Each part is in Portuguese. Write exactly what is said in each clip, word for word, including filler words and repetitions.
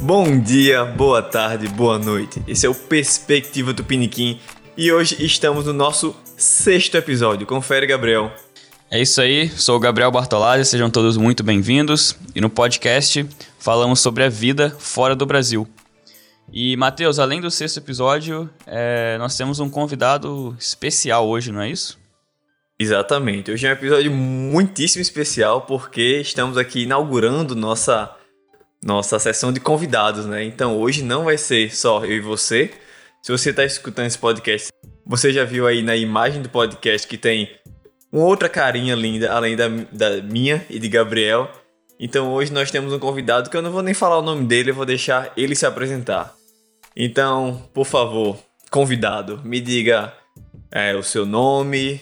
Bom dia, boa tarde, boa noite. Esse é o Perspectiva do Piniquim e hoje estamos no nosso sexto episódio. Confere, Gabriel. É isso aí, sou o Gabriel Bartolazzi, sejam todos muito bem-vindos. E no podcast falamos sobre a vida fora do Brasil. E, Matheus, além do sexto episódio, é, nós temos um convidado especial hoje, não é isso? Exatamente, hoje é um episódio muitíssimo especial porque estamos aqui inaugurando nossa, nossa sessão de convidados, né? Então hoje não vai ser só eu e você. Se você está escutando esse podcast, você já viu aí na imagem do podcast que tem uma outra carinha linda, além da, da minha e de Gabriel. Então hoje nós temos um convidado que eu não vou nem falar o nome dele, eu vou deixar ele se apresentar. Então, por favor, convidado, me diga é, o seu nome,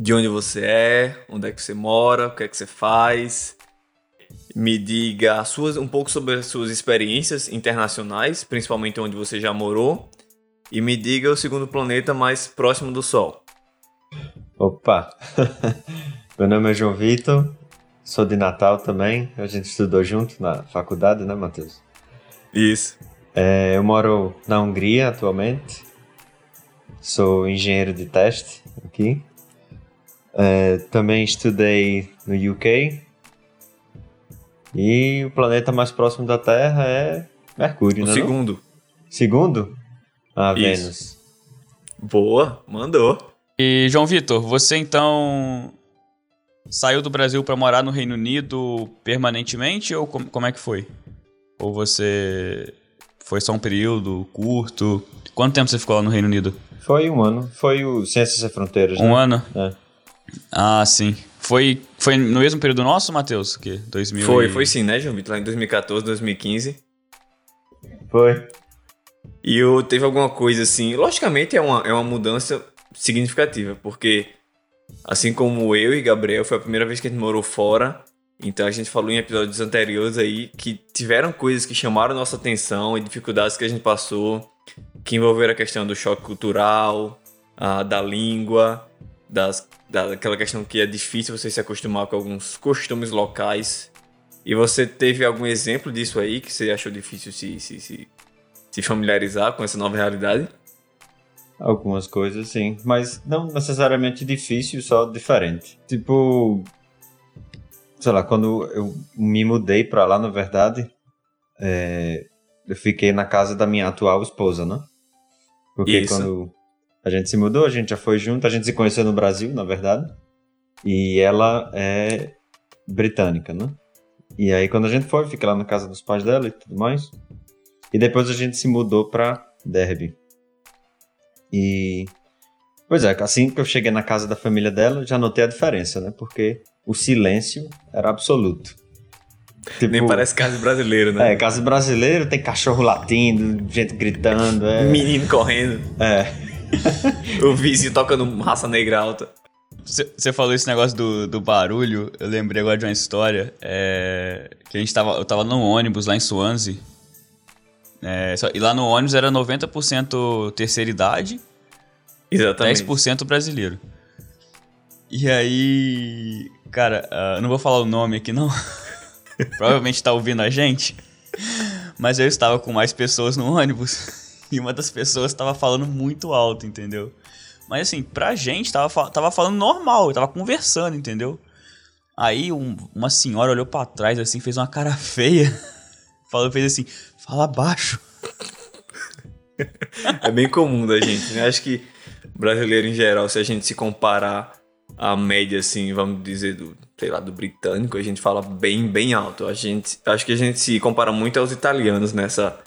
de onde você é, onde é que você mora, o que é que você faz. Me diga suas, um pouco sobre as suas experiências internacionais, principalmente onde você já morou. E me diga o segundo planeta mais próximo do Sol. Opa! Meu nome é João Vitor, sou de Natal também. A gente estudou junto na faculdade, né, Matheus? Isso. É, eu moro na Hungria atualmente. Sou engenheiro de teste aqui. É, também estudei no U K e o planeta mais próximo da Terra é Mercúrio, o né? O segundo. Não? Segundo? Ah, isso. Vênus. Boa, mandou. E, João Vitor, você então saiu do Brasil para morar no Reino Unido permanentemente ou com, como é que foi? Ou você foi só um período curto? Quanto tempo você ficou lá no Reino Unido? Foi um ano, foi o Ciências Sem Fronteiras. Um né? ano? É. Ah, sim. Foi, foi no mesmo período nosso, Matheus? Que dois mil Foi, e... foi sim, né, João Vitor? Lá em dois mil e catorze, dois mil e quinze. Foi. E eu, teve alguma coisa assim... Logicamente é uma, é uma mudança significativa, porque assim como eu e Gabriel, foi a primeira vez que a gente morou fora. Então a gente falou em episódios anteriores aí que tiveram coisas que chamaram nossa atenção e dificuldades que a gente passou, que envolveram a questão do choque cultural, a, da língua... Das, daquela questão que é difícil você se acostumar com alguns costumes locais. E você teve algum exemplo disso aí que você achou difícil se, se, se, se familiarizar com essa nova realidade? Algumas coisas, sim. Mas não necessariamente difícil, só diferente. Tipo, sei lá, quando eu me mudei pra lá, na verdade, é, eu fiquei na casa da minha atual esposa, né? Porque isso. Quando... A gente se mudou, a gente já foi junto, a gente se conheceu no Brasil, na verdade. E ela é britânica, né? E aí quando a gente foi, fica lá na casa dos pais dela e tudo mais. E depois a gente se mudou pra Derby. E... Pois é, assim que eu cheguei na casa da família dela, já notei a diferença, né? Porque o silêncio era absoluto. Tipo, nem parece casa de brasileiro, né? É, casa de brasileiro tem cachorro latindo, gente gritando. É... Menino correndo. É... O vizinho tocando raça negra alta. Você falou esse negócio do, do barulho. Eu lembrei agora de uma história é, que a gente tava, eu tava num ônibus lá em Swansea é, só, e lá no ônibus era noventa por cento terceira idade. Exatamente. dez por cento brasileiro. E aí, cara, uh, não vou falar o nome aqui não. Provavelmente tá ouvindo a gente. Mas eu estava com mais pessoas no ônibus e uma das pessoas tava falando muito alto, entendeu? Mas assim, pra gente, tava, tava falando normal, tava conversando, entendeu? Aí um, uma senhora olhou pra trás, assim, fez uma cara feia. Falou, fez assim, fala baixo. É bem comum da gente, né? Acho que brasileiro em geral, se a gente se comparar à média, assim, vamos dizer, do, sei lá, do britânico, a gente fala bem, bem alto. A gente, acho que a gente se compara muito aos italianos nessa...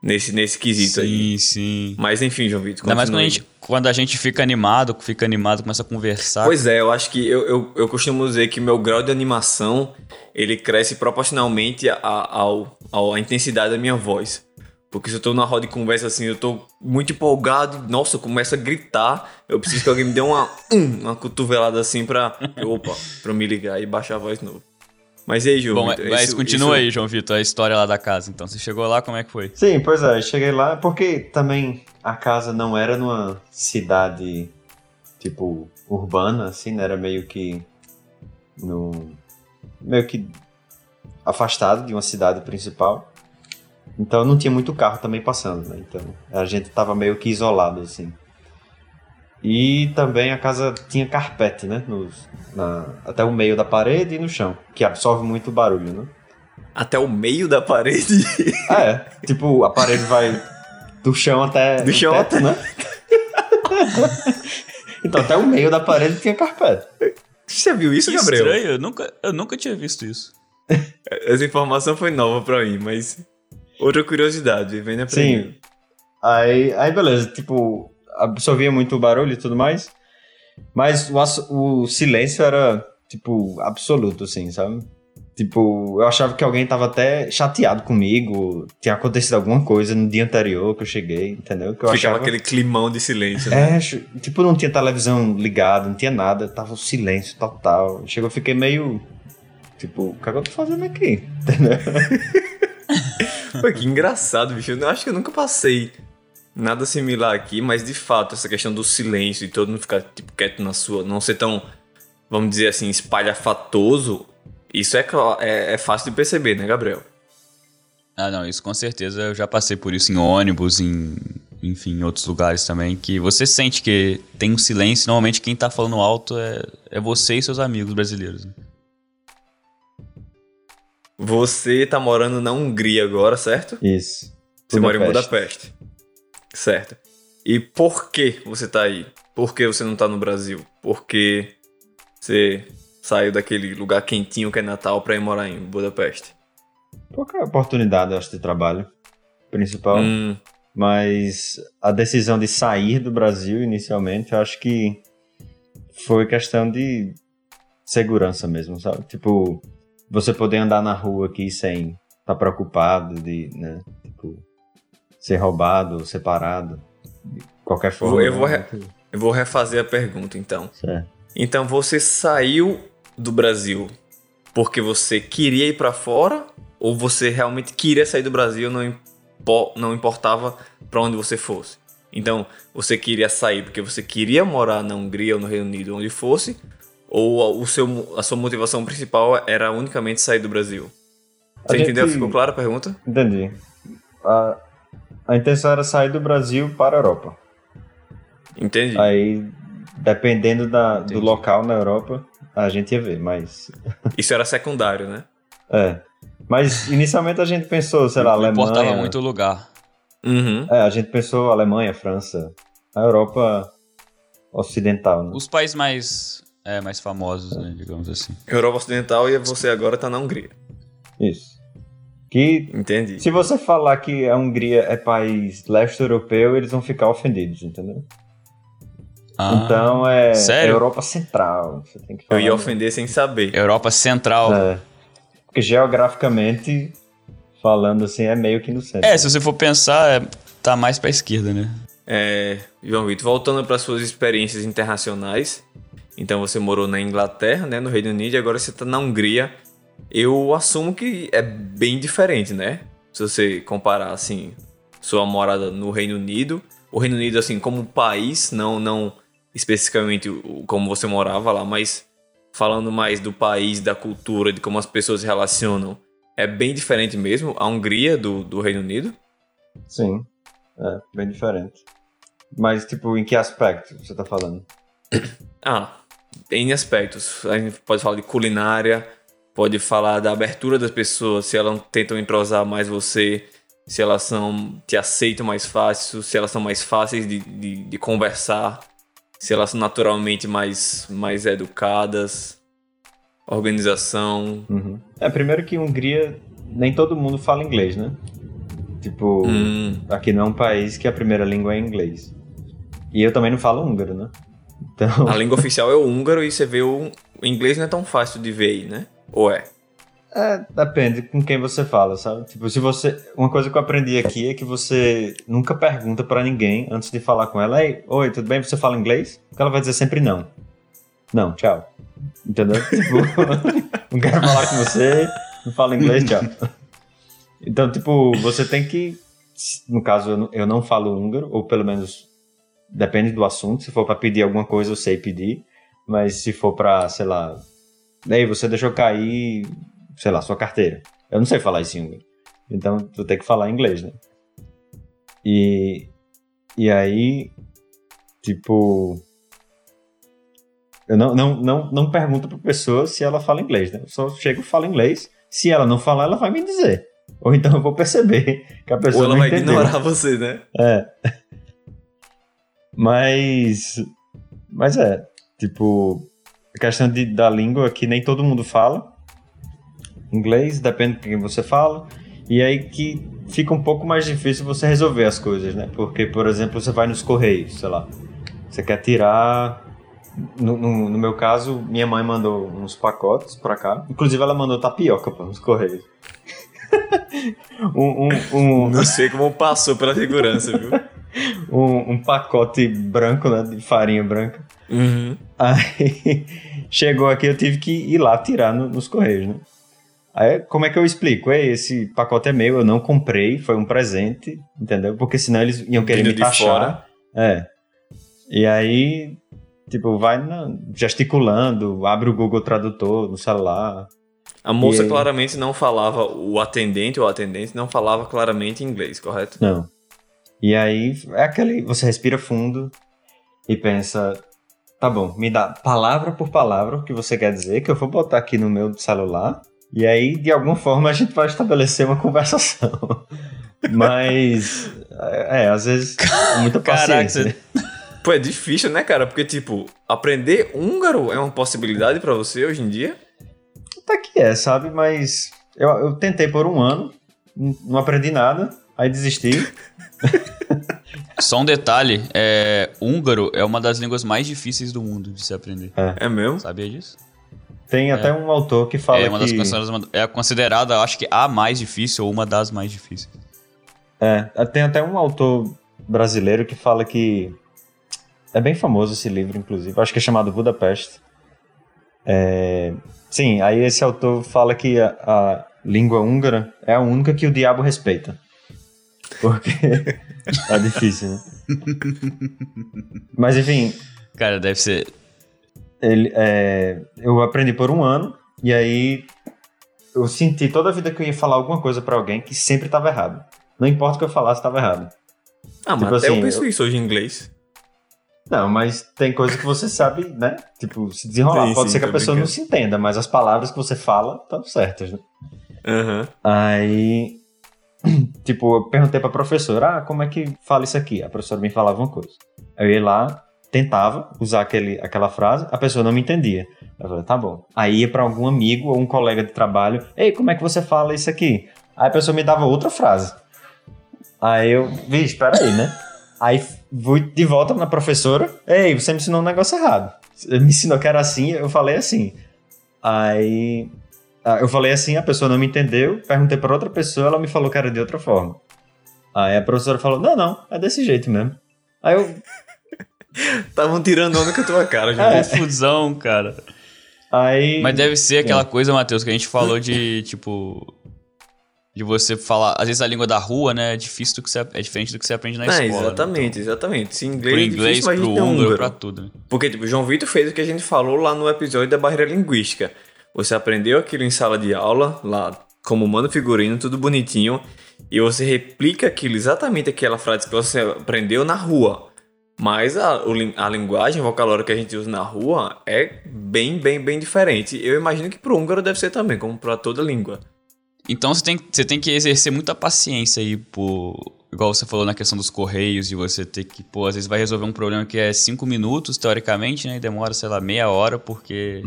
Nesse, nesse quesito sim, aí. Sim, sim. Mas enfim, João Vitor, continua. Ainda mais quando a, gente, quando a gente fica animado, fica animado, começa a conversar. Pois é, eu acho que eu, eu, eu costumo dizer que meu grau de animação, ele cresce proporcionalmente à ao, ao, a intensidade da minha voz. Porque se eu tô na roda de conversa assim, eu tô muito empolgado, nossa, eu começo a gritar, eu preciso que alguém me dê uma, uma cotovelada assim pra, opa, pra eu me ligar e baixar a voz de novo. Mas e aí, João? Bom, Vitor, mas isso, continua isso... aí, João Vitor, a história lá da casa. Então, você chegou lá, como é que foi? Sim, pois é, eu cheguei lá porque também a casa não era numa cidade, tipo, urbana, assim, né? Era meio que no... meio que afastado de uma cidade principal. Então não tinha muito carro também passando, né? Então a gente tava meio que isolado, assim. E também a casa tinha carpete, né? Nos, na, até o meio da parede e no chão, que absorve muito barulho, né? Até o meio da parede? É, tipo, a parede vai do chão até... Do chão teto, até... né? Então até o meio da parede tinha carpete. Você viu isso, que Gabriel? Estranho, eu nunca, eu nunca tinha visto isso. Essa informação foi nova pra mim, mas... Outra curiosidade, vem na primeira. Sim, aí, aí beleza, tipo, absorvia muito o barulho e tudo mais, mas o, o silêncio era, tipo, absoluto, assim, sabe? Tipo, eu achava que alguém tava até chateado comigo, tinha acontecido alguma coisa no dia anterior que eu cheguei, entendeu? Que eu Ficava achava... aquele climão de silêncio, né? É, tipo, não tinha televisão ligada, não tinha nada, tava o silêncio total. Chegou, eu fiquei meio, tipo, o que eu tô fazendo aqui, entendeu? Pô, que engraçado, bicho. Eu acho que eu nunca passei nada similar aqui, mas de fato, essa questão do silêncio e todo mundo ficar tipo, quieto na sua, não ser tão, vamos dizer assim, espalhafatoso, isso é, é, é fácil de perceber, né, Gabriel? Ah, não, isso com certeza. Eu já passei por isso em ônibus, em, enfim, em outros lugares também, que você sente que tem um silêncio, normalmente quem tá falando alto é, é você e seus amigos brasileiros, né? Você tá morando na Hungria agora, certo? Isso. Você mora em Budapeste. Certo. E por que você tá aí? Por que você não tá no Brasil? Por que você saiu daquele lugar quentinho que é Natal pra ir morar em Budapeste? Pouca oportunidade, eu acho, de trabalho principal. Hum. Mas a decisão de sair do Brasil inicialmente, eu acho que foi questão de segurança mesmo, sabe? Tipo... Você poder andar na rua aqui sem estar tá preocupado de, né, tipo, ser roubado, ser parado, de qualquer forma. Eu vou, né? re- eu vou refazer a pergunta, então. Certo. Então, você saiu do Brasil porque você queria ir pra fora ou você realmente queria sair do Brasil, não, impo- não importava pra onde você fosse? Então, você queria sair porque você queria morar na Hungria ou no Reino Unido, onde fosse... Ou o seu, a sua motivação principal era unicamente sair do Brasil? Você gente, entendeu? Ficou clara a pergunta? Entendi. A, a intenção era sair do Brasil para a Europa. Entendi. Aí, dependendo da, do local na Europa, a gente ia ver, mas... Isso era secundário, né? É. Mas, inicialmente, a gente pensou, sei lá, Alemanha... Não importava muito o lugar. Uhum. É, a gente pensou Alemanha, França, a Europa ocidental. Né? Os países mais... É, mais famosos, né, digamos assim. Europa Ocidental e você agora tá na Hungria. Isso. Que, entendi. Se você falar que a Hungria é país leste europeu, eles vão ficar ofendidos, entendeu? Ah, então é sério? Europa Central. Você tem que falar. Eu ia ofender sem saber. Europa Central. É. Porque geograficamente, falando assim, é meio que no centro. É, se você for pensar, tá mais pra esquerda, né? É, João Vitor, voltando para suas experiências internacionais... Então você morou na Inglaterra, né, no Reino Unido, e agora você está na Hungria. Eu assumo que é bem diferente, né? Se você comparar, assim, sua morada no Reino Unido. O Reino Unido, assim, como país, não, não especificamente como você morava lá, mas falando mais do país, da cultura, de como as pessoas se relacionam, é bem diferente mesmo a Hungria do, do Reino Unido? Sim, é bem diferente. Mas, tipo, em que aspecto você está falando? Ah... Em aspectos, a gente pode falar de culinária, pode falar da abertura das pessoas, se elas tentam entrosar mais você, se elas são, te aceitam mais fácil, se elas são mais fáceis de, de, de conversar, se elas são naturalmente mais, mais educadas, organização... Uhum. É, primeiro que Hungria, nem todo mundo fala inglês, né? Tipo, hum. aqui não é um país que a primeira língua é inglês. E eu também não falo húngaro, né? Então... A língua oficial é o húngaro e você vê o... o inglês não é tão fácil de ver aí, né? Ou é? É, depende com quem você fala, sabe? Tipo, se você... Uma coisa que eu aprendi aqui é que você nunca pergunta pra ninguém antes de falar com ela. Ei, oi, tudo bem? Você fala inglês? Porque ela vai dizer sempre não. Não, tchau. Entendeu? Tipo, não quero falar com você, não fala inglês, tchau. Então, tipo, você tem que... No caso, eu não falo húngaro, ou pelo menos... Depende do assunto, se for pra pedir alguma coisa eu sei pedir, mas se for pra, sei lá, daí você deixou cair, sei lá, sua carteira. Eu não sei falar isso em húngaro. Então, tu tem que falar inglês, né? E, e aí, tipo... Eu não, não, não, não pergunto pra pessoa se ela fala inglês, né? Eu só chego e falo inglês. Se ela não falar, ela vai me dizer. Ou então eu vou perceber que a pessoa não entendeu. Ou ela vai ignorar você, né? É. Mas... Mas é, tipo... A questão de, da língua que nem todo mundo fala. Inglês, depende de quem você fala. E aí que fica um pouco mais difícil você resolver as coisas, né? Porque, por exemplo, você vai nos correios, sei lá. Você quer tirar... No, no, no meu caso, minha mãe mandou uns pacotes pra cá. Inclusive, ela mandou tapioca para os correios. um, um, um... Não sei como passou pela segurança, viu? um, um pacote branco, né? De farinha branca. Uhum. Aí, chegou aqui, eu tive que ir lá tirar no, nos correios, né? Aí, como é que eu explico? Ei, esse pacote é meu, eu não comprei, foi um presente, entendeu? Porque senão eles iam querer me taxar. É. E aí... Tipo, vai na, gesticulando, abre o Google Tradutor no celular. A moça aí... claramente não falava, o atendente ou a atendente não falava claramente inglês, correto? Não. E aí, é aquele, você respira fundo e pensa, tá bom, me dá palavra por palavra o que você quer dizer, que eu vou botar aqui no meu celular, e aí, de alguma forma, a gente vai estabelecer uma conversação. Mas, é, às vezes, muita paciência. Caraca, você... Pô, é difícil, né, cara? Porque, tipo, aprender húngaro é uma possibilidade pra você hoje em dia? Até que é, sabe? Mas eu, eu tentei por um ano, não aprendi nada, aí desisti. Só um detalhe, é, húngaro é uma das línguas mais difíceis do mundo de se aprender. É, é mesmo? Sabia disso? Tem até é. um autor que fala é uma das que... É considerada, acho que, a mais difícil ou uma das mais difíceis. É, tem até um autor brasileiro que fala que... É bem famoso esse livro, inclusive. Acho que é chamado Budapeste. É... Sim, aí esse autor fala que a, a língua húngara é a única que o diabo respeita. Porque é difícil, né? Mas, enfim... Cara, deve ser... Ele, é... Eu aprendi por um ano, e aí eu senti toda a vida que eu ia falar alguma coisa pra alguém que sempre estava errado. Não importa o que eu falasse, estava errado. Ah, tipo, mas assim, eu penso eu... isso hoje em inglês. Não, mas tem coisa que você sabe, né? Tipo, se desenrolar. Sim, Pode sim, ser que a pessoa brincando. Não se entenda, mas as palavras que você fala estão certas, né? Uhum. Aí, tipo, eu perguntei pra professora, ah, como é que fala isso aqui? A professora me falava uma coisa. Eu ia lá, tentava usar aquele, aquela frase, a pessoa não me entendia. Eu falei, tá bom. Aí ia pra algum amigo ou um colega de trabalho, ei, como é que você fala isso aqui? Aí a pessoa me dava outra frase. Aí eu, vixe, peraí, né? Aí fui de volta na professora. Ei, você me ensinou um negócio errado. Você me ensinou que era assim, eu falei assim. Aí eu falei assim, a pessoa não me entendeu. Perguntei para outra pessoa, ela me falou que era de outra forma. Aí a professora falou, não, não, é desse jeito mesmo. Aí eu... Estavam tirando onda com a tua cara, de é. confusão, cara. Aí... Mas deve ser aquela é. coisa, Matheus, que a gente falou de, tipo... De você falar, às vezes a língua da rua, né, é difícil do que você, é diferente do que você aprende na é, escola. Exatamente, então, exatamente. Se inglês, pro inglês, é difícil, pro húngaro, pra tudo. Né? Porque, tipo, o João Vitor fez o que a gente falou lá no episódio da barreira linguística. Você aprendeu aquilo em sala de aula, lá, como manda figurino, tudo bonitinho, e você replica aquilo, exatamente aquela frase que você aprendeu na rua. Mas a, a linguagem vocalária que a gente usa na rua é bem, bem, bem diferente. Eu imagino que pro húngaro deve ser também, como pra toda língua. Então você tem, você tem que exercer muita paciência aí, pô, igual você falou na questão dos correios, de você ter que, pô, às vezes vai resolver um problema que é cinco minutos, teoricamente, né, e demora, sei lá, meia hora, porque...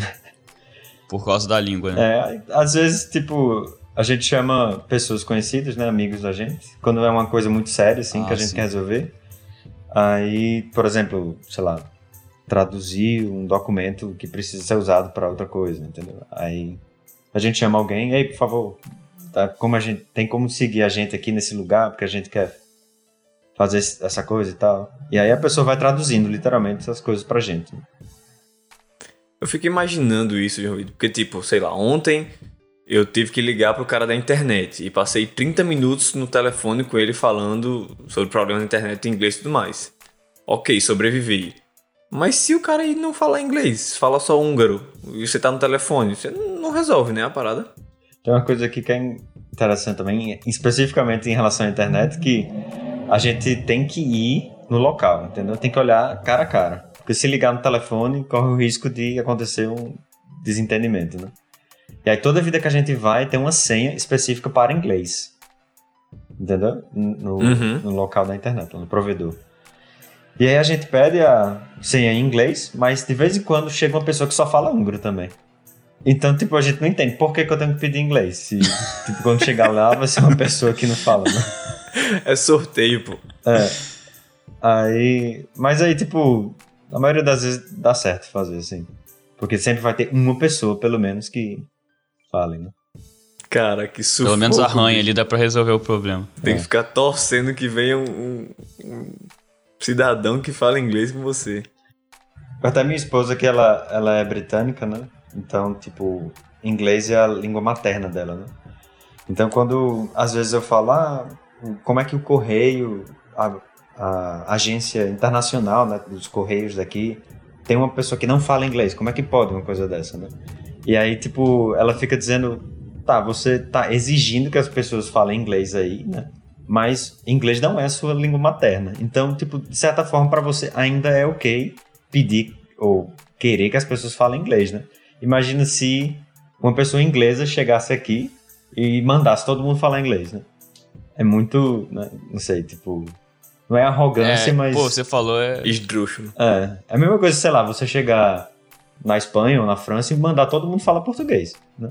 por causa da língua, né? É, às vezes, tipo, a gente chama pessoas conhecidas, né, amigos da gente, quando é uma coisa muito séria, assim, ah, que a gente sim. quer resolver. Aí, por exemplo, sei lá, traduzir um documento que precisa ser usado para outra coisa, entendeu? Aí a gente chama alguém, ei, por favor... Tá, como a gente, tem como seguir a gente aqui nesse lugar, porque a gente quer fazer essa coisa e tal. E aí a pessoa vai traduzindo, literalmente, essas coisas pra gente. Eu fico imaginando isso, João Vitor, porque, tipo, sei lá, ontem eu tive que ligar pro cara da internet e passei trinta minutos no telefone com ele falando sobre problemas da internet em inglês e tudo mais. Ok, sobrevivi. Mas se o cara aí não falar inglês, falar só húngaro, e você tá no telefone, você não resolve, né, a parada? Tem uma coisa aqui que é interessante também, especificamente em relação à internet, que a gente tem que ir no local, entendeu? Tem que olhar cara a cara. Porque se ligar no telefone, corre o risco de acontecer um desentendimento, né? E aí toda vida que a gente vai, tem uma senha específica para inglês. Entendeu? No, uhum. no local da internet, no provedor. E aí a gente pede a senha em inglês, mas de vez em quando chega uma pessoa que só fala húngaro também. Então, tipo, a gente não entende por que, que eu tenho que pedir inglês. Se, tipo, quando chegar lá, vai ser uma pessoa que não fala, né? É sorteio, pô. É. Aí... Mas aí, tipo, a maioria das vezes dá certo fazer assim. Porque sempre vai ter uma pessoa, pelo menos, que fale, né? Cara, que sufoco. Pelo menos arranha ali, dá pra resolver o problema. Tem é. que ficar torcendo que venha um, um cidadão que fala inglês com você. Até minha esposa, que ela, ela é britânica, né? Então, tipo, inglês é a língua materna dela, né? Então, quando, às vezes, eu falo, ah, como é que o correio, a, a agência internacional, né, dos correios daqui... Tem uma pessoa que não fala inglês, como é que pode uma coisa dessa, né? E aí, tipo, ela fica dizendo, tá, você tá exigindo que as pessoas falem inglês aí, né? Mas inglês não é a sua língua materna. Então, tipo, de certa forma, pra você ainda é ok pedir ou querer que as pessoas falem inglês, né? Imagina se uma pessoa inglesa chegasse aqui e mandasse todo mundo falar inglês, né? É muito, né? Não sei, tipo... Não é arrogância, é, mas... Pô, você falou é... Esdrúxulo. É. É a mesma coisa, sei lá, você chegar na Espanha ou na França e mandar todo mundo falar português, né?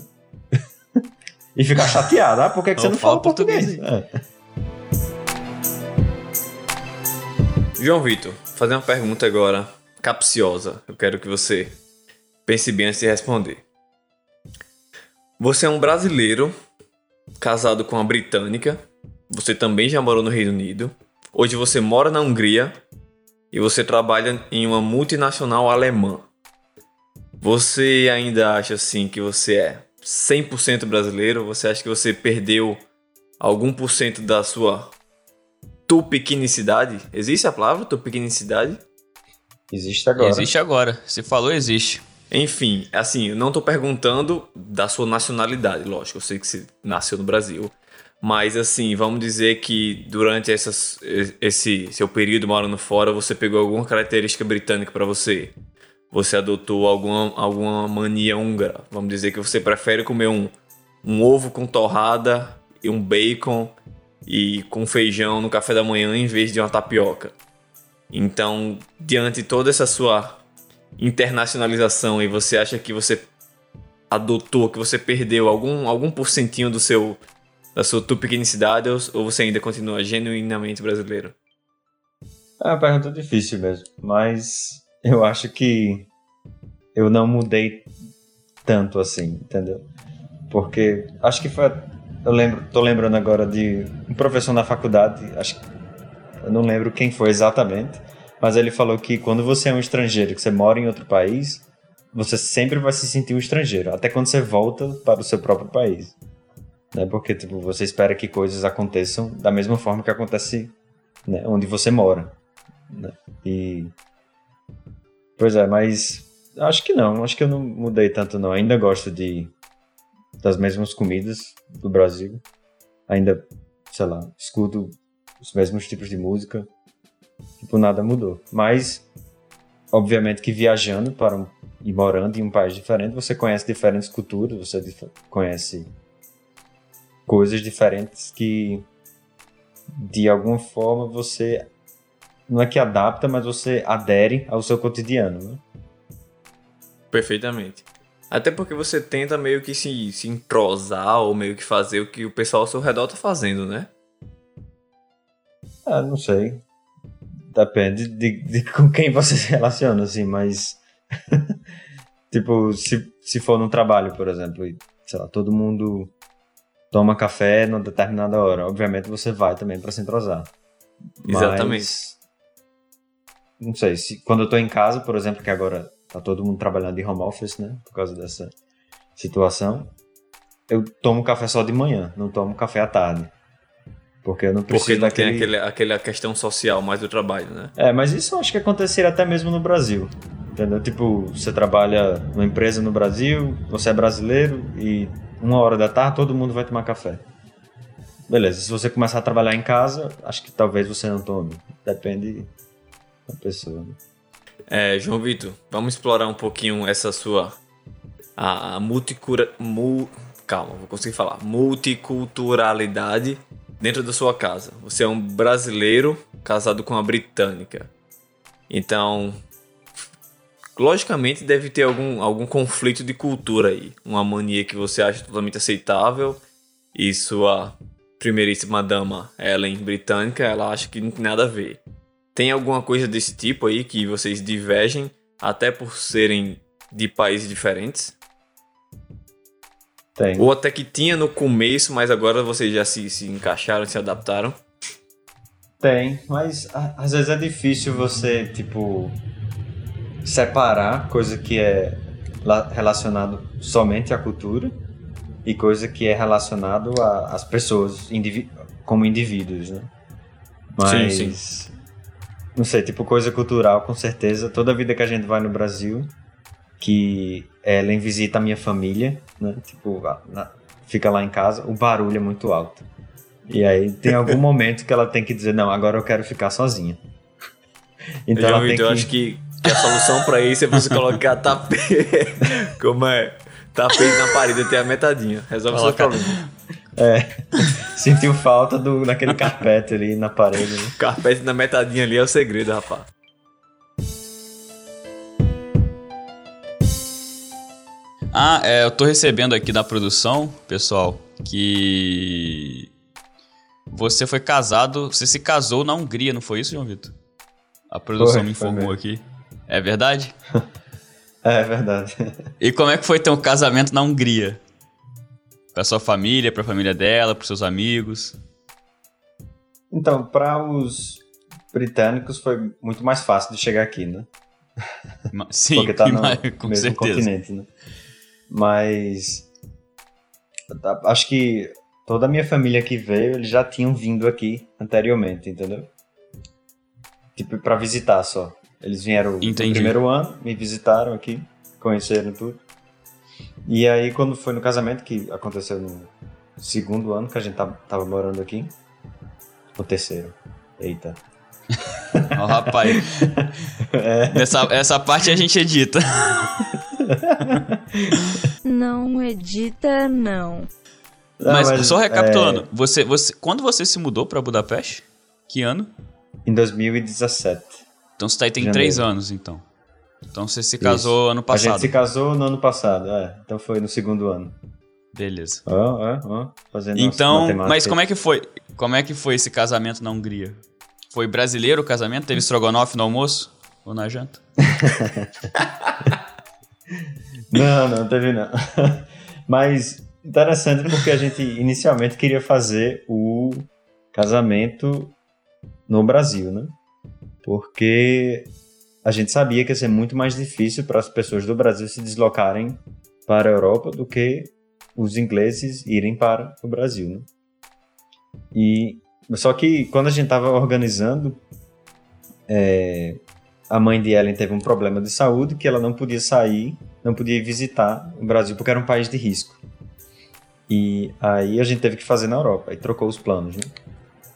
E ficar chateado. Ah, por que, que não, você não fala, fala português? português. É. João Vitor, vou fazer uma pergunta agora capciosa. Eu quero que você pense bem antes de responder. Você é um brasileiro casado com uma britânica. Você também já morou no Reino Unido. Hoje você mora na Hungria e você trabalha em uma multinacional alemã. Você ainda acha assim que você é cem por cento brasileiro? Você acha que você perdeu algum por cento da sua tupiniquimidade? Existe a palavra tupiniquimidade? Existe agora. Existe agora. Você falou, existe. Enfim, assim, eu não estou perguntando da sua nacionalidade, lógico. Eu sei que você nasceu no Brasil. Mas assim, vamos dizer que durante essas, esse seu período morando fora, você pegou alguma característica britânica para você. Você adotou alguma, alguma mania húngara. Vamos dizer que você prefere comer um, um ovo com torrada e um bacon e com feijão no café da manhã em vez de uma tapioca. Então, diante de toda essa sua internacionalização, e você acha que você adotou, que você perdeu algum, algum porcentinho do seu... da sua tupiniquimidade, ou você ainda continua genuinamente brasileiro? É uma pergunta difícil mesmo, mas eu acho que eu não mudei tanto assim, entendeu? Porque acho que foi... Eu lembro, tô lembrando agora de um professor na faculdade, acho que, eu não lembro quem foi exatamente, mas ele falou que quando você é um estrangeiro, que você mora em outro país, você sempre vai se sentir um estrangeiro, até quando você volta para o seu próprio país. Né? Porque tipo, você espera que coisas aconteçam da mesma forma que acontece, né, onde você mora, né? E... Pois é, mas acho que não, acho que eu não mudei tanto não. Ainda gosto de... das mesmas comidas do Brasil. Ainda, sei lá, escuto os mesmos tipos de música. Tipo, nada mudou. Mas, obviamente que viajando para um... e morando em um país diferente, você conhece diferentes culturas, você dif... conhece... coisas diferentes que, de alguma forma, você não é que adapta, mas você adere ao seu cotidiano, né? Perfeitamente. Até porque você tenta meio que se, se entrosar, ou meio que fazer o que o pessoal ao seu redor tá fazendo, né? Ah, não sei. Depende de, de com quem você se relaciona, assim, mas... tipo, se, se for num trabalho, por exemplo, e, sei lá, todo mundo... toma café numa determinada hora. Obviamente você vai também para se entrosar. Exatamente. Mas, não sei, se, quando eu tô em casa, por exemplo, que agora tá todo mundo trabalhando em home office, né? Por causa dessa situação. Eu tomo café só de manhã, não tomo café à tarde. Porque eu não preciso porque não daquele... tem aquele, aquele, a questão social mais do trabalho, né? É, mas isso eu acho que aconteceria até mesmo no Brasil. Entendeu? Tipo, você trabalha numa empresa no Brasil, você é brasileiro e... uma hora da tarde, todo mundo vai tomar café. Beleza, se você começar a trabalhar em casa, acho que talvez você não tome. Depende da pessoa. Né? É, João Vitor, vamos explorar um pouquinho essa sua... A, a multicura... Mu, calma, vou conseguir falar. Multiculturalidade dentro da sua casa. Você é um brasileiro casado com uma britânica. Então... Logicamente deve ter algum, algum conflito de cultura aí. Uma mania que você acha totalmente aceitável e sua primeiríssima dama, Ellen, britânica, ela acha que não tem nada a ver. Tem alguma coisa desse tipo aí que vocês divergem, até por serem de países diferentes? Tem. Ou até que tinha no começo, mas agora vocês já se, se encaixaram, se adaptaram? Tem, mas a, às vezes é difícil você, tipo... separar coisa que é relacionado somente à cultura e coisa que é relacionado às pessoas indiví- como indivíduos, né? Mas, sim, sim. Não sei, tipo coisa cultural, com certeza. Toda vida que a gente vai no Brasil, que Ellen visita a minha família, né? Tipo, na, fica lá em casa, o barulho é muito alto. E aí tem algum momento que ela tem que dizer, não, agora eu quero ficar sozinha. Então eu, ela tem eu que... acho que Que a solução pra isso é você colocar tapete. Como é? Tapete na parede até a metadinha. Resolve o seu problema. É. Sentiu falta do, daquele carpete ali na parede. Né? Carpete na metadinha ali é o segredo, rapaz. Ah, é, eu tô recebendo aqui da produção, pessoal, que você foi casado. Você se casou na Hungria, não foi isso, João Vitor? A produção foi, me informou aqui. É verdade? É verdade. E como é que foi ter um casamento na Hungria? Pra sua família, pra família dela, pros seus amigos? Então, para os britânicos foi muito mais fácil de chegar aqui, né? Sim, porque tá no com mesmo certeza. Continente, né? Mas acho que toda a minha família que veio, eles já tinham vindo aqui anteriormente, entendeu? Tipo, pra visitar só. Eles vieram Entendi. No primeiro ano, me visitaram aqui, conheceram tudo. E aí, quando foi no casamento, que aconteceu no segundo ano que a gente tava, tava morando aqui. No terceiro. Eita. Ó, oh, rapaz. É. Essa, essa parte a gente edita. Não edita, não. não mas, mas só recapitulando, é... você, você, quando você se mudou pra Budapeste? Que ano? Em dois mil e dezessete. Então você tá aí tem Janeiro. três anos, então. Então você se casou Isso. ano passado. A gente se casou no ano passado, é. Então foi no segundo ano. Beleza. Ó, ó, ó. Fazendo Então, mas como é que foi? Como é que foi esse casamento na Hungria? Foi brasileiro o casamento? Teve estrogonofe no almoço? Ou na janta? Não, não teve não. Mas interessante porque a gente inicialmente queria fazer o casamento no Brasil, né? Porque a gente sabia que ia ser muito mais difícil para as pessoas do Brasil se deslocarem para a Europa do que os ingleses irem para o Brasil, né? E, só que quando a gente estava organizando, é, a mãe de Ellen teve um problema de saúde que ela não podia sair, não podia visitar o Brasil porque era um país de risco. E aí a gente teve que fazer na Europa e trocou os planos, né?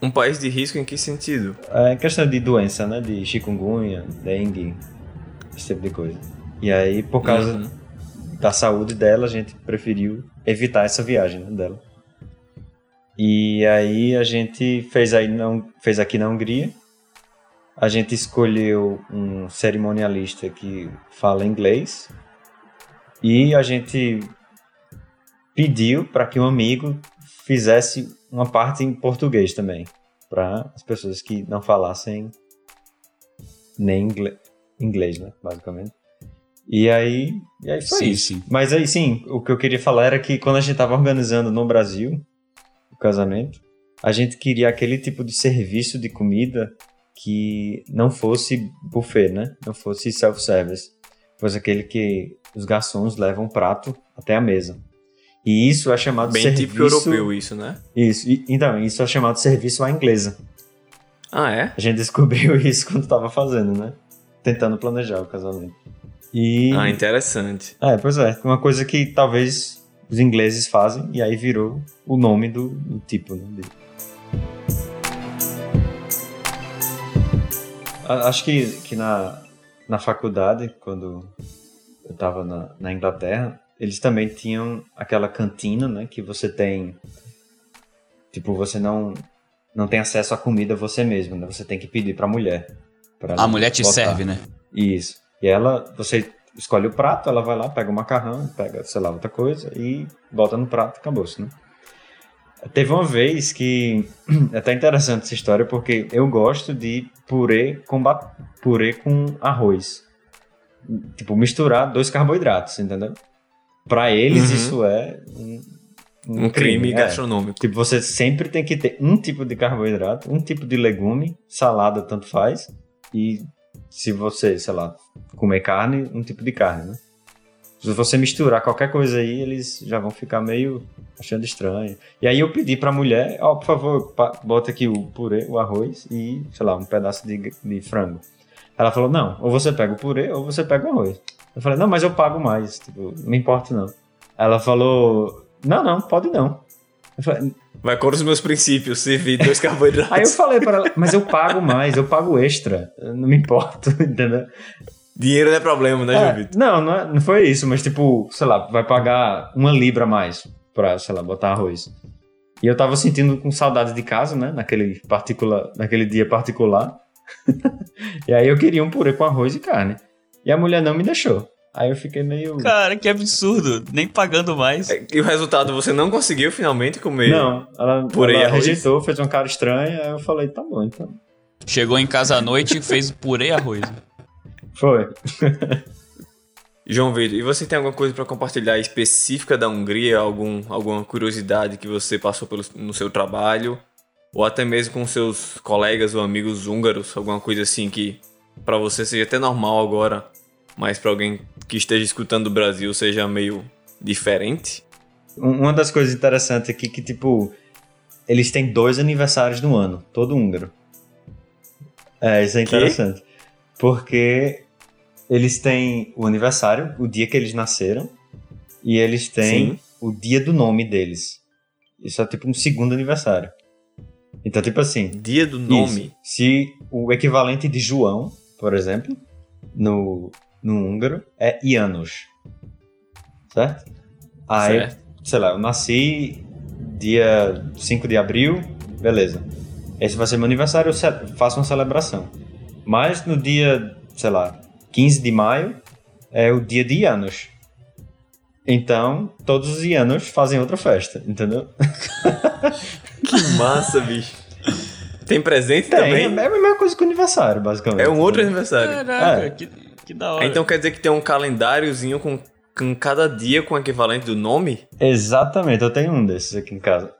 Um país de risco em que sentido? É questão de doença, né? De chikungunya, dengue, esse tipo de coisa. E aí, por causa uhum. da saúde dela, a gente preferiu evitar essa viagem, né, dela. E aí, a gente fez, aí na, fez aqui na Hungria. A gente escolheu um cerimonialista que fala inglês. E a gente pediu para que um amigo fizesse uma parte em português também, para as pessoas que não falassem nem ingle- inglês, né, basicamente. E aí, e aí foi sim, isso. Sim. Mas aí sim, o que eu queria falar era que quando a gente estava organizando no Brasil o casamento, a gente queria aquele tipo de serviço de comida que não fosse buffet, né, não fosse self-service, fosse aquele que os garçons levam o prato até a mesa. E isso é chamado Bem serviço... Bem típico europeu isso, né? Isso. E, então, isso é chamado serviço à inglesa. Ah, é? A gente descobriu isso quando tava fazendo, né? Tentando planejar o casamento. E... Ah, interessante. É, pois é. Uma coisa que talvez os ingleses fazem e aí virou o nome do, do tipo, né? Acho que, que na, na faculdade, quando eu estava na, na Inglaterra, eles também tinham aquela cantina, né? Que você tem... Tipo, você não, não tem acesso à comida você mesmo, né? Você tem que pedir para a mulher. A mulher te serve, né? Isso. E ela, você escolhe o prato, ela vai lá, pega o macarrão, pega, sei lá, outra coisa e bota no prato e acabou-se, né? Teve uma vez que... É até interessante essa história, porque eu gosto de purê com, bat... purê com arroz. Tipo, misturar dois carboidratos, entendeu? Pra eles, uhum. isso é um, um, um crime, crime gastronômico. É. Tipo, você sempre tem que ter um tipo de carboidrato, um tipo de legume, salada, tanto faz. E se você, sei lá, comer carne, um tipo de carne, né? Se você misturar qualquer coisa aí, eles já vão ficar meio achando estranho. E aí eu pedi pra mulher, ó, oh, por favor, bota aqui o purê, o arroz e, sei lá, um pedaço de, de frango. Ela falou, não, ou você pega o purê ou você pega o arroz. Eu falei, não, mas eu pago mais, tipo, não importa não. Ela falou, não, não, pode não. Eu falei, vai contra os meus princípios, servir dois carboidratos. Aí eu falei pra ela, mas eu pago mais, eu pago extra, eu não me importo, entendeu? Dinheiro não é problema, né, é, João Vitor? Não, não, é, não foi isso, mas tipo, sei lá, vai pagar uma libra a mais pra, sei lá, botar arroz. E eu tava sentindo com saudade de casa, né, naquele, particular, naquele dia particular. E aí eu queria um purê com arroz e carne. E a mulher não me deixou. Aí eu fiquei meio... Cara, que absurdo, nem pagando mais. E o resultado, você não conseguiu finalmente comer? Não, ela, purê ela rejeitou, fez uma cara estranha, aí eu falei, tá bom, então. Chegou em casa à noite e fez purê e arroz. Foi. João Vitor, e você tem alguma coisa para compartilhar específica da Hungria? Algum, alguma curiosidade que você passou pelo, no seu trabalho? Ou até mesmo com seus colegas ou amigos húngaros? Alguma coisa assim que para você seja até normal agora, mas para alguém que esteja escutando do Brasil seja meio diferente? Uma das coisas interessantes aqui é que, tipo, eles têm dois aniversários no ano, todo húngaro. É, isso é interessante. Que? Porque... Eles têm o aniversário, o dia que eles nasceram, e eles têm Sim. o dia do nome deles. Isso é tipo um segundo aniversário. Então, tipo assim... Dia do nome? Isso. Se o equivalente de João, por exemplo, no, no húngaro, é Janos. Certo? Aí, certo. Sei lá, eu nasci dia cinco de abril, beleza. Esse vai ser meu aniversário, eu faço uma celebração. Mas no dia, sei lá... quinze de maio é o dia de Janos. Então, todos os Janos fazem outra festa, entendeu? Que massa, bicho. Tem presente Tem, também? É a mesma coisa que o aniversário, basicamente. É um outro aniversário. Caraca, é. que, que da hora. Então quer dizer que tem um calendáriozinho com, com cada dia com o equivalente do nome? Exatamente, eu tenho um desses aqui em casa.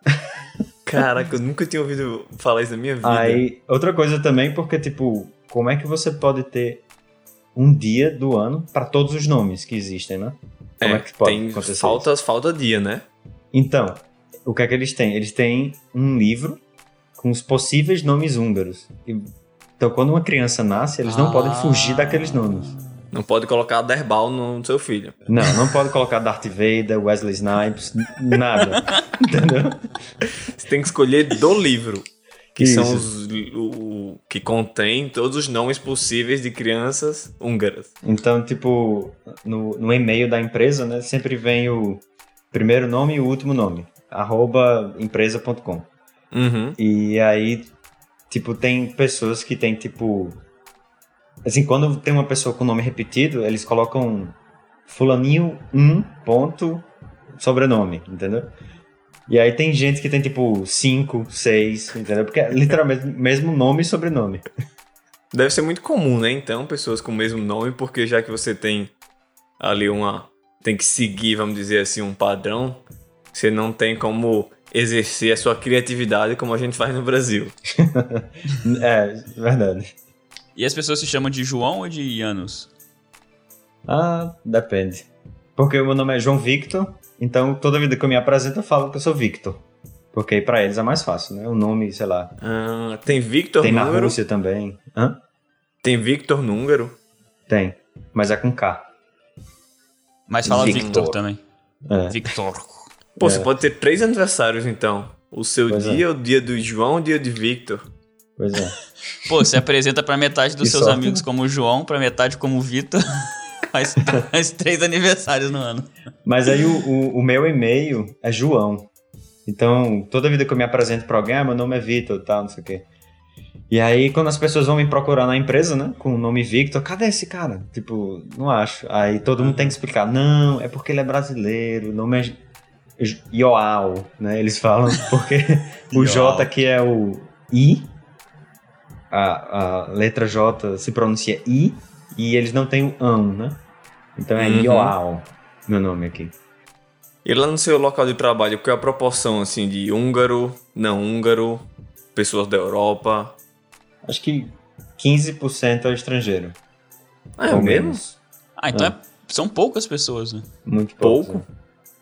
Caraca, eu nunca tinha ouvido falar isso na minha vida. Aí, outra coisa também, porque tipo, como é que você pode ter um dia do ano para todos os nomes que existem, né? É, como é que pode tem acontecer faltas, isso? Falta dia, né? Então, o que é que eles têm? Eles têm um livro com os possíveis nomes húngaros. Então, quando uma criança nasce, eles ah. não podem fugir daqueles nomes. Não pode colocar Derbal no seu filho. Não, não pode colocar Darth Vader, Wesley Snipes, nada. Entendeu? Você tem que escolher do livro. Que Isso. são os... O, que contém todos os nomes possíveis de crianças húngaras. Então, tipo, no, no e-mail da empresa, né? Sempre vem o primeiro nome e o último nome. Arroba empresa ponto com. Uhum. E aí, tipo, tem pessoas que tem, tipo... Assim, quando tem uma pessoa com nome repetido, eles colocam fulaninho um ponto sobrenome, entendeu? E aí tem gente que tem tipo cinco, seis, entendeu? Porque é literalmente mesmo nome e sobrenome. Deve ser muito comum, né? Então, pessoas com o mesmo nome, porque já que você tem ali uma... Tem que seguir, vamos dizer assim, um padrão, você não tem como exercer a sua criatividade como a gente faz no Brasil. É, verdade. E as pessoas se chamam de João ou de Janos? Ah, depende. Porque o meu nome é João Vitor. Então, toda vida que eu me apresento, eu falo que eu sou Victor. Porque aí pra eles é mais fácil, né? O nome, sei lá... Ah, tem Victor tem no húngaro? Tem na Rússia também. Hã? Tem Victor no húngaro? Tem, mas é com K. Mas fala Victor, Victor também. É. Victor. Pô, é. Você pode ter três aniversários, então. O seu pois dia, é. O dia do João, o dia de Victor. Pois é. Pô, você apresenta pra metade dos que seus sorte, amigos, né? Como o João, pra metade como o Vitor. Faz, faz três aniversários no ano. Mas aí o, o, o meu e-mail é João. Então, toda vida que eu me apresento pra alguém, ah, meu nome é Vitor e tal, não sei o quê. E aí, quando as pessoas vão me procurar na empresa, né, com o nome Victor, cadê esse cara? Tipo, não acho. Aí todo mundo tem que explicar, não, é porque ele é brasileiro, o nome é Ioal, né, eles falam, porque o J aqui é o I, a, a letra J se pronuncia I, e eles não têm o ão, né, então é uhum. Ioal, meu nome aqui. E lá no seu local de trabalho, qual é a proporção, assim, de húngaro, não húngaro, pessoas da Europa? Acho que quinze por cento é estrangeiro. Ah, é mesmo? Ah, então é. É, são poucas pessoas, né? Muito pouco. pouco. É.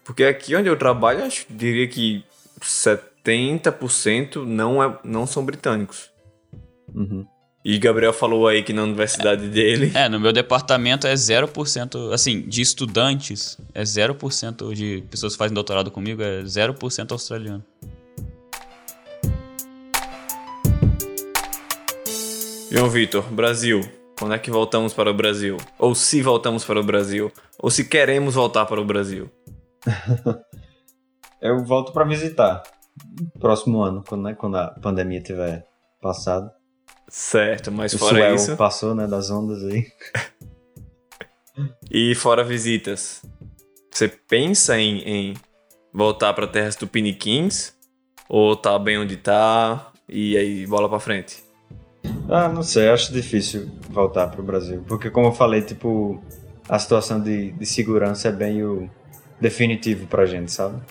Porque aqui onde eu trabalho, acho, diria que setenta por cento não, é, não são britânicos. Uhum. E Gabriel falou aí que na universidade é, dele... É, no meu departamento é zero por cento, assim, de estudantes, é zero por cento de pessoas que fazem doutorado comigo, é zero por cento australiano. João Vitor, Brasil, quando é que voltamos para o Brasil? Ou se voltamos para o Brasil? Ou se queremos voltar para o Brasil? Eu volto para visitar próximo ano, quando, né, quando a pandemia tiver passado. Certo, mas o fora isso... passou, né, das ondas aí. E fora visitas, você pensa em, em voltar para terras tupiniquins? Ou tá bem onde tá e aí bola para frente? Ah, não sei, acho difícil voltar pro Brasil, porque como eu falei, tipo, a situação de, de segurança é bem o definitivo pra gente, sabe?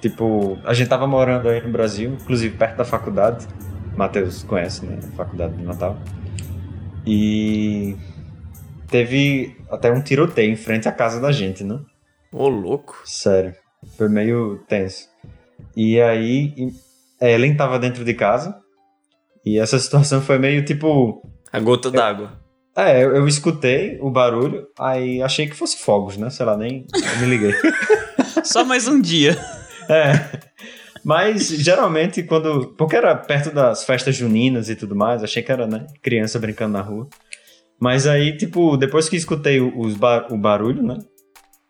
Tipo, a gente tava morando aí no Brasil, inclusive perto da faculdade, Matheus conhece, né, a faculdade de Natal, e teve até um tiroteio em frente à casa da gente, né? Ô, louco! Sério, foi meio tenso. E aí, Ellen tava dentro de casa, e essa situação foi meio tipo... A gota eu, d'água. É, eu, eu escutei o barulho, aí achei que fosse fogos, né? Sei lá, nem me liguei. Só mais um dia. É, mas geralmente quando... Porque era perto das festas juninas e tudo mais, achei que era, né, criança brincando na rua. Mas aí, tipo, depois que escutei os bar, o barulho, né?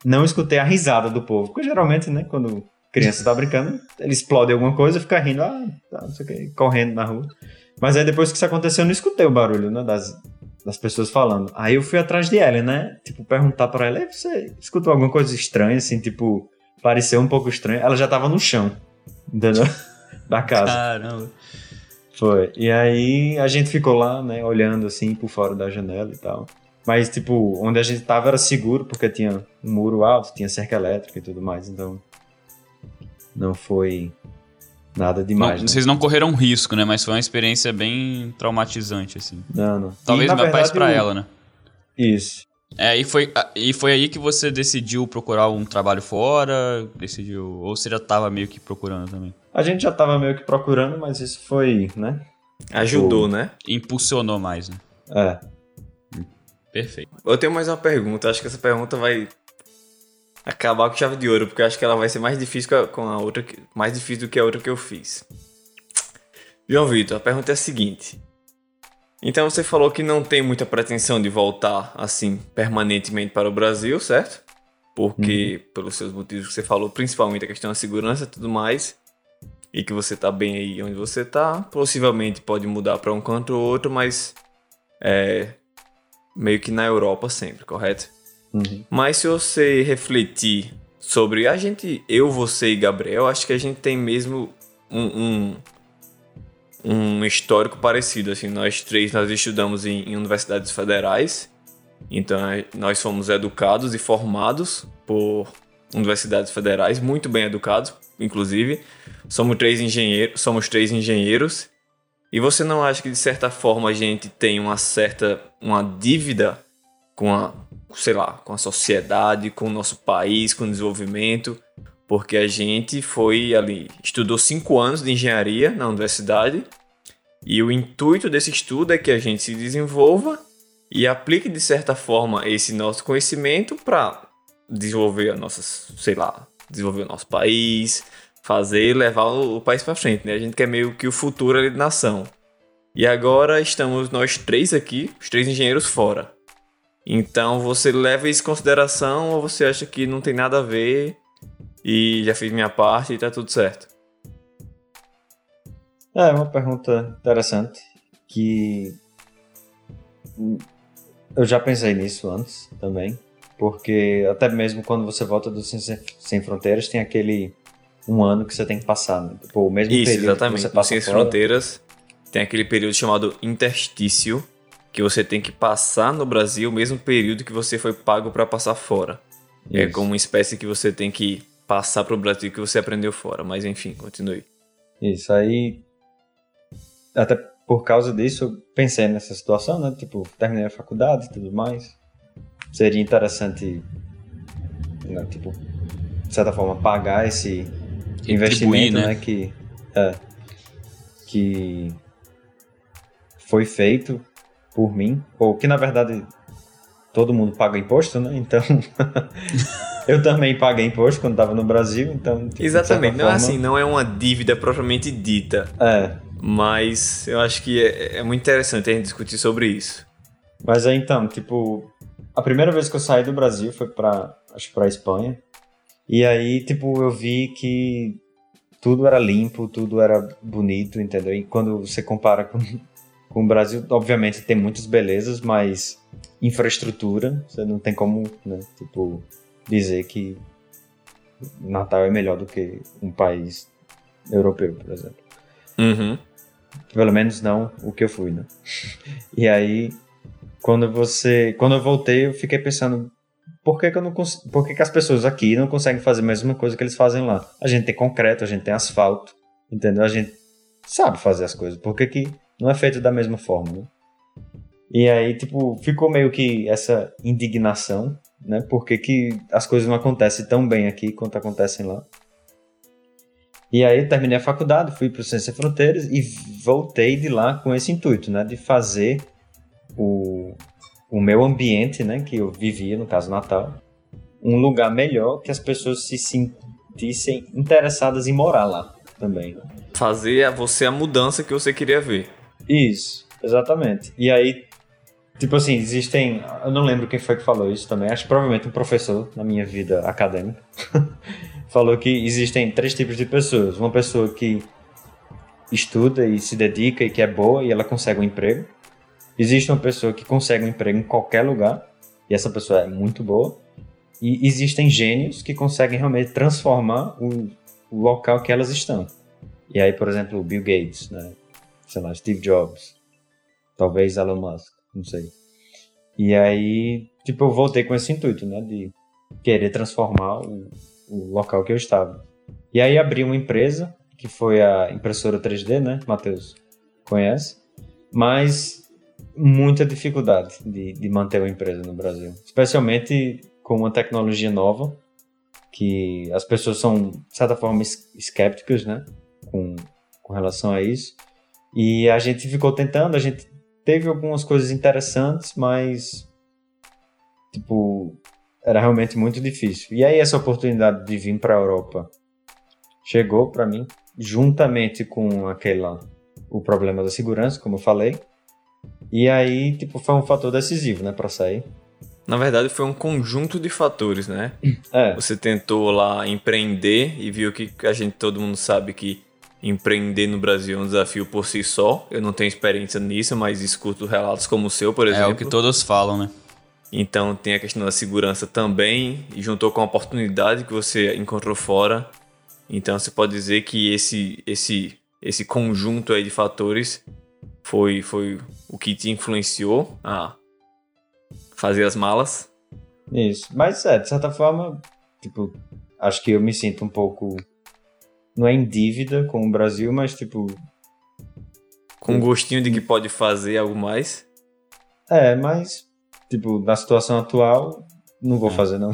Não escutei a risada do povo. Porque geralmente, né, quando criança tá brincando, ele explode alguma coisa, fica rindo, ah, não sei o que, correndo na rua. Mas aí depois que isso aconteceu, eu não escutei o barulho, né, das, das pessoas falando. Aí eu fui atrás de Ellen, né, tipo, perguntar pra ela, você escutou alguma coisa estranha, assim, tipo, pareceu um pouco estranho. Ela já tava no chão, entendeu? Da casa. Caramba. Foi. E aí a gente ficou lá, né, olhando, assim, por fora da janela e tal. Mas, tipo, onde a gente tava era seguro, porque tinha um muro alto, tinha cerca elétrica e tudo mais, então não foi... Nada demais. Não, né? Vocês não correram risco, né? Mas foi uma experiência bem traumatizante, assim. Não, não. Talvez me apasse pra eu... ela, né? Isso. É, e foi, e foi aí que você decidiu procurar um trabalho fora? Decidiu... Ou você já tava meio que procurando também? A gente já tava meio que procurando, mas isso foi, né? Ajudou, o... né? Impulsionou mais, né? É. Perfeito. Eu tenho mais uma pergunta. Acho que essa pergunta vai... acabar com chave de ouro, porque eu acho que ela vai ser mais difícil, que a, com a outra, mais difícil do que a outra que eu fiz. João Vitor, a pergunta é a seguinte. Então você falou que não tem muita pretensão de voltar, assim, permanentemente para o Brasil, certo? Porque, uhum. pelos seus motivos que você falou, principalmente a questão da segurança e tudo mais, e que você tá bem aí onde você tá, possivelmente pode mudar para um canto ou outro, mas é meio que na Europa sempre, correto? Uhum. Mas se você refletir sobre a gente, eu, você e Gabriel, acho que a gente tem mesmo um, um, um histórico parecido. Assim, nós três nós estudamos em, em universidades federais, então nós fomos educados e formados por universidades federais, muito bem educados, inclusive. Somos três engenheiros, somos três engenheiros. E você não acha que, de certa forma, a gente tem uma certa uma dívida com a... sei lá, com a sociedade, com o nosso país, com o desenvolvimento, porque a gente foi ali, estudou cinco anos de engenharia na universidade e o intuito desse estudo é que a gente se desenvolva e aplique de certa forma esse nosso conhecimento para desenvolver a nossa, sei lá, desenvolver o nosso país, fazer, levar o país para frente, né? A gente quer meio que o futuro ali da nação. E agora estamos nós três aqui, os três engenheiros fora. Então você leva isso em consideração ou você acha que não tem nada a ver e já fiz minha parte e tá tudo certo? É uma pergunta interessante que eu já pensei nisso antes também, porque até mesmo quando você volta do Ciências Sem Fronteiras tem aquele um ano que você tem que passar, né? Tipo, o mesmo Isso, período exatamente. Que você passa Ciências Sem Fronteiras tem aquele período chamado Interstício, que você tem que passar no Brasil o mesmo período que você foi pago para passar fora. Isso. É como uma espécie que você tem que passar para o Brasil que você aprendeu fora, mas enfim, continue. Isso, aí, até por causa disso, eu pensei nessa situação, né, tipo, terminei a faculdade e tudo mais, seria interessante, né, tipo, de certa forma, pagar esse Retribuir, investimento, né, né que, é, que foi feito por mim, ou que na verdade todo mundo paga imposto, né? Então eu também paguei imposto quando estava no Brasil, então tipo, exatamente, não forma... é assim, não é uma dívida propriamente dita, é, mas eu acho que é, é muito interessante a gente discutir sobre isso. Mas é, então, tipo, a primeira vez que eu saí do Brasil foi para, acho que para Espanha, e aí tipo eu vi que tudo era limpo, tudo era bonito, entendeu? E quando você compara com o Brasil, obviamente, tem muitas belezas, mas infraestrutura, você não tem como, né, tipo, dizer que Natal é melhor do que um país europeu, por exemplo. Uhum. Pelo menos não o que eu fui, né? E aí, quando, você, quando eu voltei, eu fiquei pensando, por que, que, eu não cons- por que, que as pessoas aqui não conseguem fazer a mesma coisa que eles fazem lá? A gente tem concreto, a gente tem asfalto, entendeu? A gente sabe fazer as coisas, por que que não é feito da mesma forma, né? E aí, tipo, ficou meio que essa indignação, né? Por que que as coisas não acontecem tão bem aqui quanto acontecem lá? E aí, terminei a faculdade, fui para o Ciências Sem Fronteiras e voltei de lá com esse intuito, né? De fazer o, o meu ambiente, né? Que eu vivia, no caso, Natal, um lugar melhor que as pessoas se sentissem interessadas em morar lá também, né? Fazer a você a mudança que você queria ver. Isso, exatamente. E aí, tipo assim, existem... Eu não lembro quem foi que falou isso também. Acho que provavelmente um professor na minha vida acadêmica falou que existem três tipos de pessoas. Uma pessoa que estuda e se dedica e que é boa e ela consegue um emprego. Existe uma pessoa que consegue um emprego em qualquer lugar e essa pessoa é muito boa. E existem gênios que conseguem realmente transformar o, o local que elas estão. E aí, por exemplo, Bill Gates, né? Sei lá, Steve Jobs, talvez Elon Musk, não sei. E aí, tipo, eu voltei com esse intuito, né? De querer transformar o, o local que eu estava. E aí abri uma empresa, que foi a impressora três D, né? Matheus conhece. Mas muita dificuldade de, de manter uma empresa no Brasil. Especialmente com uma tecnologia nova, que as pessoas são, de certa forma, escépticas, né? Com, com relação a isso, e a gente ficou tentando, a gente teve algumas coisas interessantes, mas tipo, era realmente muito difícil. E aí essa oportunidade de vir para a Europa chegou para mim, juntamente com aquela, o problema da segurança, como eu falei, e aí tipo, foi um fator decisivo, né, para sair. Na verdade, foi um conjunto de fatores, né? É. Você tentou lá empreender e viu que a gente, todo mundo sabe que empreender no Brasil é um desafio por si só. Eu não tenho experiência nisso, mas escuto relatos como o seu, por exemplo. É o que todos falam, né? Então, tem a questão da segurança também, e juntou com a oportunidade que você encontrou fora. Então, você pode dizer que esse, esse, esse conjunto aí de fatores foi, foi o que te influenciou a fazer as malas. Isso. Mas, é, de certa forma, tipo, acho que eu me sinto um pouco... Não é em dívida com o Brasil, mas tipo... Com um gostinho de que pode fazer algo mais. É, mas... Tipo, na situação atual, não vou é. fazer, não.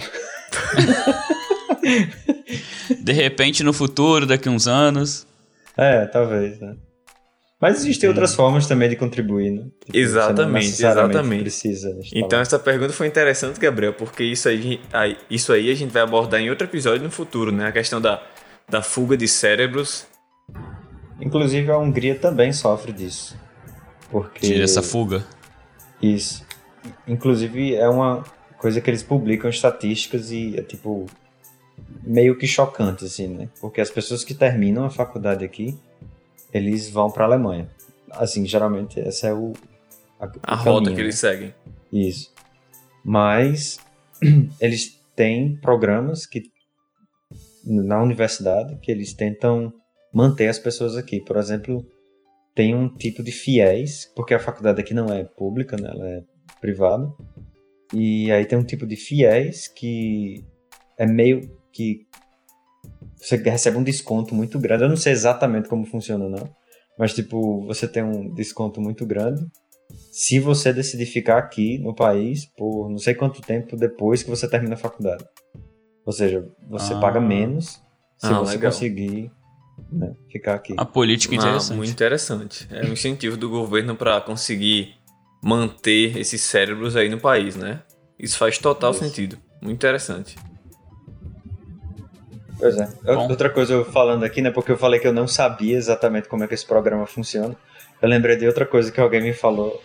De repente, no futuro, daqui a uns anos... É, talvez, né? Mas existem hum. outras formas também de contribuir, né? Tipo, exatamente, você não exatamente. Precisa então, lá. Essa pergunta foi interessante, Gabriel, porque isso aí, isso aí a gente vai abordar em outro episódio no futuro, né? A questão da... da fuga de cérebros. Inclusive a Hungria também sofre disso. Porque... tira essa fuga. Isso. Inclusive, é uma coisa que eles publicam estatísticas e é tipo... meio que chocante, assim, né? Porque as pessoas que terminam a faculdade aqui, eles vão pra Alemanha. Assim, geralmente, essa é o... A, a, a rota caminho, que eles né? seguem. Isso. Mas eles têm programas que na universidade que eles tentam manter as pessoas aqui. Por exemplo, tem um tipo de fiéis, porque a faculdade aqui não é pública, né? Ela é privada. E aí tem um tipo de fiéis que é meio que você recebe um desconto muito grande. Eu não sei exatamente como funciona, não. Mas, tipo, você tem um desconto muito grande se você decidir ficar aqui no país por não sei quanto tempo depois que você termina a faculdade. Ou seja, você ah. paga menos se ah, você legal. conseguir, né, ficar aqui. A política interessante. Ah, muito interessante. É um incentivo do governo para conseguir manter esses cérebros aí no país, né? Isso faz total Isso. sentido. Muito interessante. Pois é. Bom. Outra coisa eu falando aqui, né? Porque eu falei que eu não sabia exatamente como é que esse programa funciona. Eu lembrei de outra coisa que alguém me falou,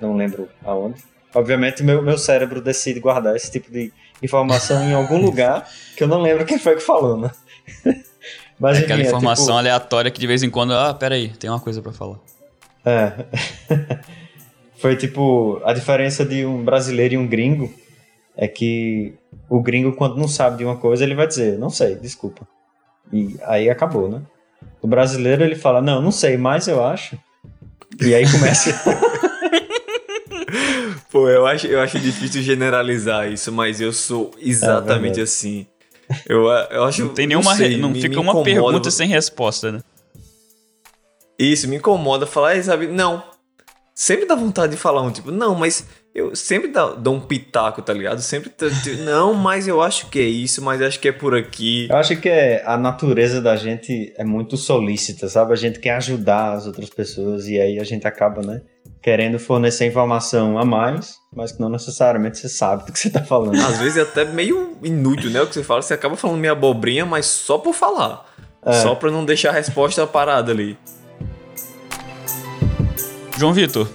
não lembro aonde. Obviamente, meu, meu cérebro decide guardar esse tipo de informação em algum lugar que eu não lembro quem foi que falou, né? Mas, é aquela enfim, informação é, tipo... aleatória que de vez em quando... Ah, peraí, tem uma coisa pra falar. É. Foi tipo... A diferença de um brasileiro e um gringo é que o gringo, quando não sabe de uma coisa, ele vai dizer, não sei, desculpa. E aí acabou, né? O brasileiro, ele fala, não, não sei, mas eu acho... E aí começa... Pô, eu acho, eu acho difícil generalizar isso, mas eu sou exatamente é assim. Eu, eu acho... Não tem nenhuma... Não, sei, não me, fica me uma pergunta vou... sem resposta, né? Isso, me incomoda falar, sabe? Não. Sempre dá vontade de falar um tipo, não, mas... Eu sempre dá, dou um pitaco, tá ligado? Sempre... Não, mas eu acho que é isso, mas acho que é por aqui. Eu acho que é, a natureza da gente é muito solícita, sabe? A gente quer ajudar as outras pessoas e aí a gente acaba, né? Querendo fornecer informação a mais, mas que não necessariamente você sabe do que você tá falando. Às vezes é até meio inútil, né? O que você fala, você acaba falando meio abobrinha, mas só por falar. É. Só pra não deixar a resposta parada ali. João Vitor,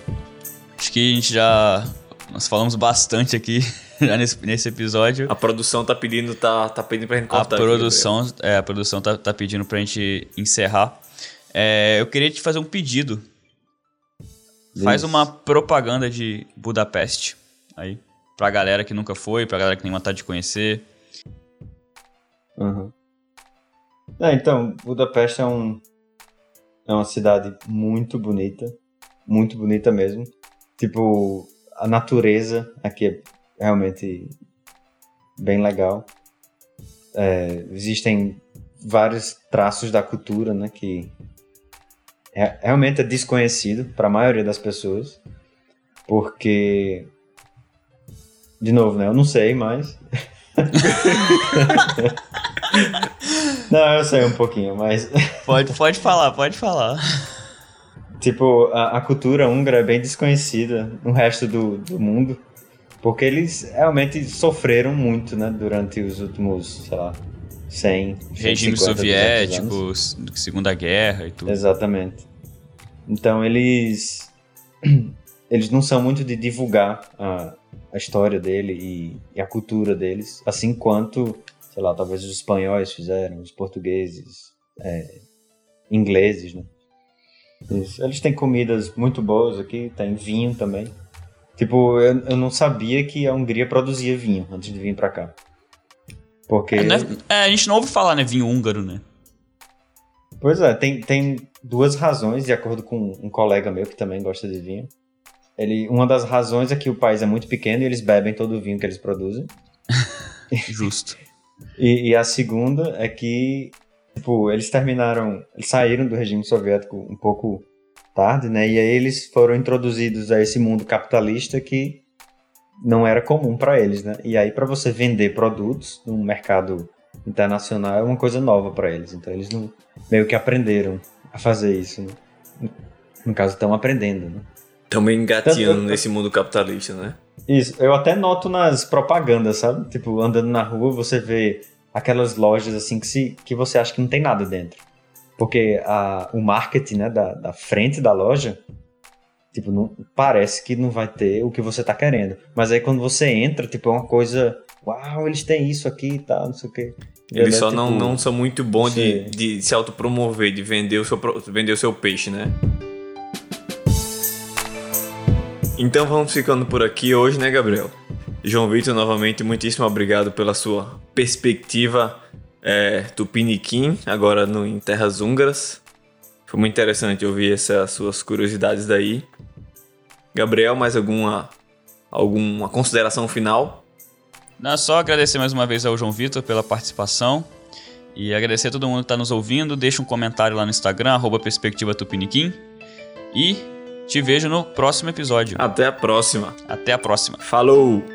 acho que a gente já... Nós falamos bastante aqui já nesse, nesse episódio. A produção tá pedindo, tá, tá pedindo pra gente cortar. A produção, aqui, é, a produção tá, tá pedindo pra gente encerrar. É, eu queria te fazer um pedido. Isso. Faz uma propaganda de Budapeste aí, pra galera que nunca foi, pra galera que tem vontade de conhecer. Uhum. É, então, Budapeste é, um, é uma cidade muito bonita. Muito bonita mesmo. Tipo... A natureza aqui é realmente bem legal. É, existem vários traços da cultura, né, que é, realmente é desconhecido para a maioria das pessoas. Porque, de novo, né, eu não sei mais. Não, eu sei um pouquinho, mas... pode, pode falar, pode falar. Tipo, a, a cultura húngara é bem desconhecida no resto do, do mundo, porque eles realmente sofreram muito, né, durante os últimos, sei lá, cem, regime soviético, Segunda Guerra e tudo. Exatamente. Então, eles, eles não são muito de divulgar a, a história dele e, e a cultura deles, assim quanto, sei lá, talvez os espanhóis fizeram, os portugueses, é, ingleses, né? Isso. Eles têm comidas muito boas aqui, tem vinho também. Tipo, eu, eu não sabia que a Hungria produzia vinho antes de vir pra cá. Porque... É, é, a gente não ouve falar, né, vinho húngaro, né? Pois é, tem, tem duas razões, de acordo com um colega meu que também gosta de vinho. Ele, uma das razões é que o país é muito pequeno e eles bebem todo o vinho que eles produzem. Justo. E, e a segunda é que... Tipo, eles terminaram, eles saíram do regime soviético um pouco tarde, né? E aí eles foram introduzidos a esse mundo capitalista que não era comum para eles, né? E aí para você vender produtos num mercado internacional é uma coisa nova para eles. Então eles não, meio que aprenderam a fazer isso, né? No caso, estão aprendendo, né? Estão meio engatinhando então, nesse mundo capitalista, né? Isso, eu até noto nas propagandas, sabe? Tipo, andando na rua você vê... aquelas lojas assim que, se, que você acha que não tem nada dentro. Porque a, o marketing, né, da, da frente da loja Tipo, não, parece que não vai ter o que você tá querendo. Mas aí quando você entra, tipo, é uma coisa... Uau, eles têm isso aqui e tal, não sei o quê. Eles só é, tipo, não, não são muito bons de, de se autopromover, de vender o, seu, vender o seu peixe, né? Então vamos ficando por aqui hoje, né, Gabriel? João Vitor, novamente, muitíssimo obrigado pela sua perspectiva é, do Piniquim, agora no, em terras húngaras. Foi muito interessante ouvir essas suas curiosidades daí. Gabriel, mais alguma, alguma consideração final? Não, só agradecer mais uma vez ao João Vitor pela participação e agradecer a todo mundo que está nos ouvindo. Deixa um comentário lá no Instagram, arroba Perspectiva Tupiniquim, e te vejo no próximo episódio. Até a próxima. Até a próxima. Falou!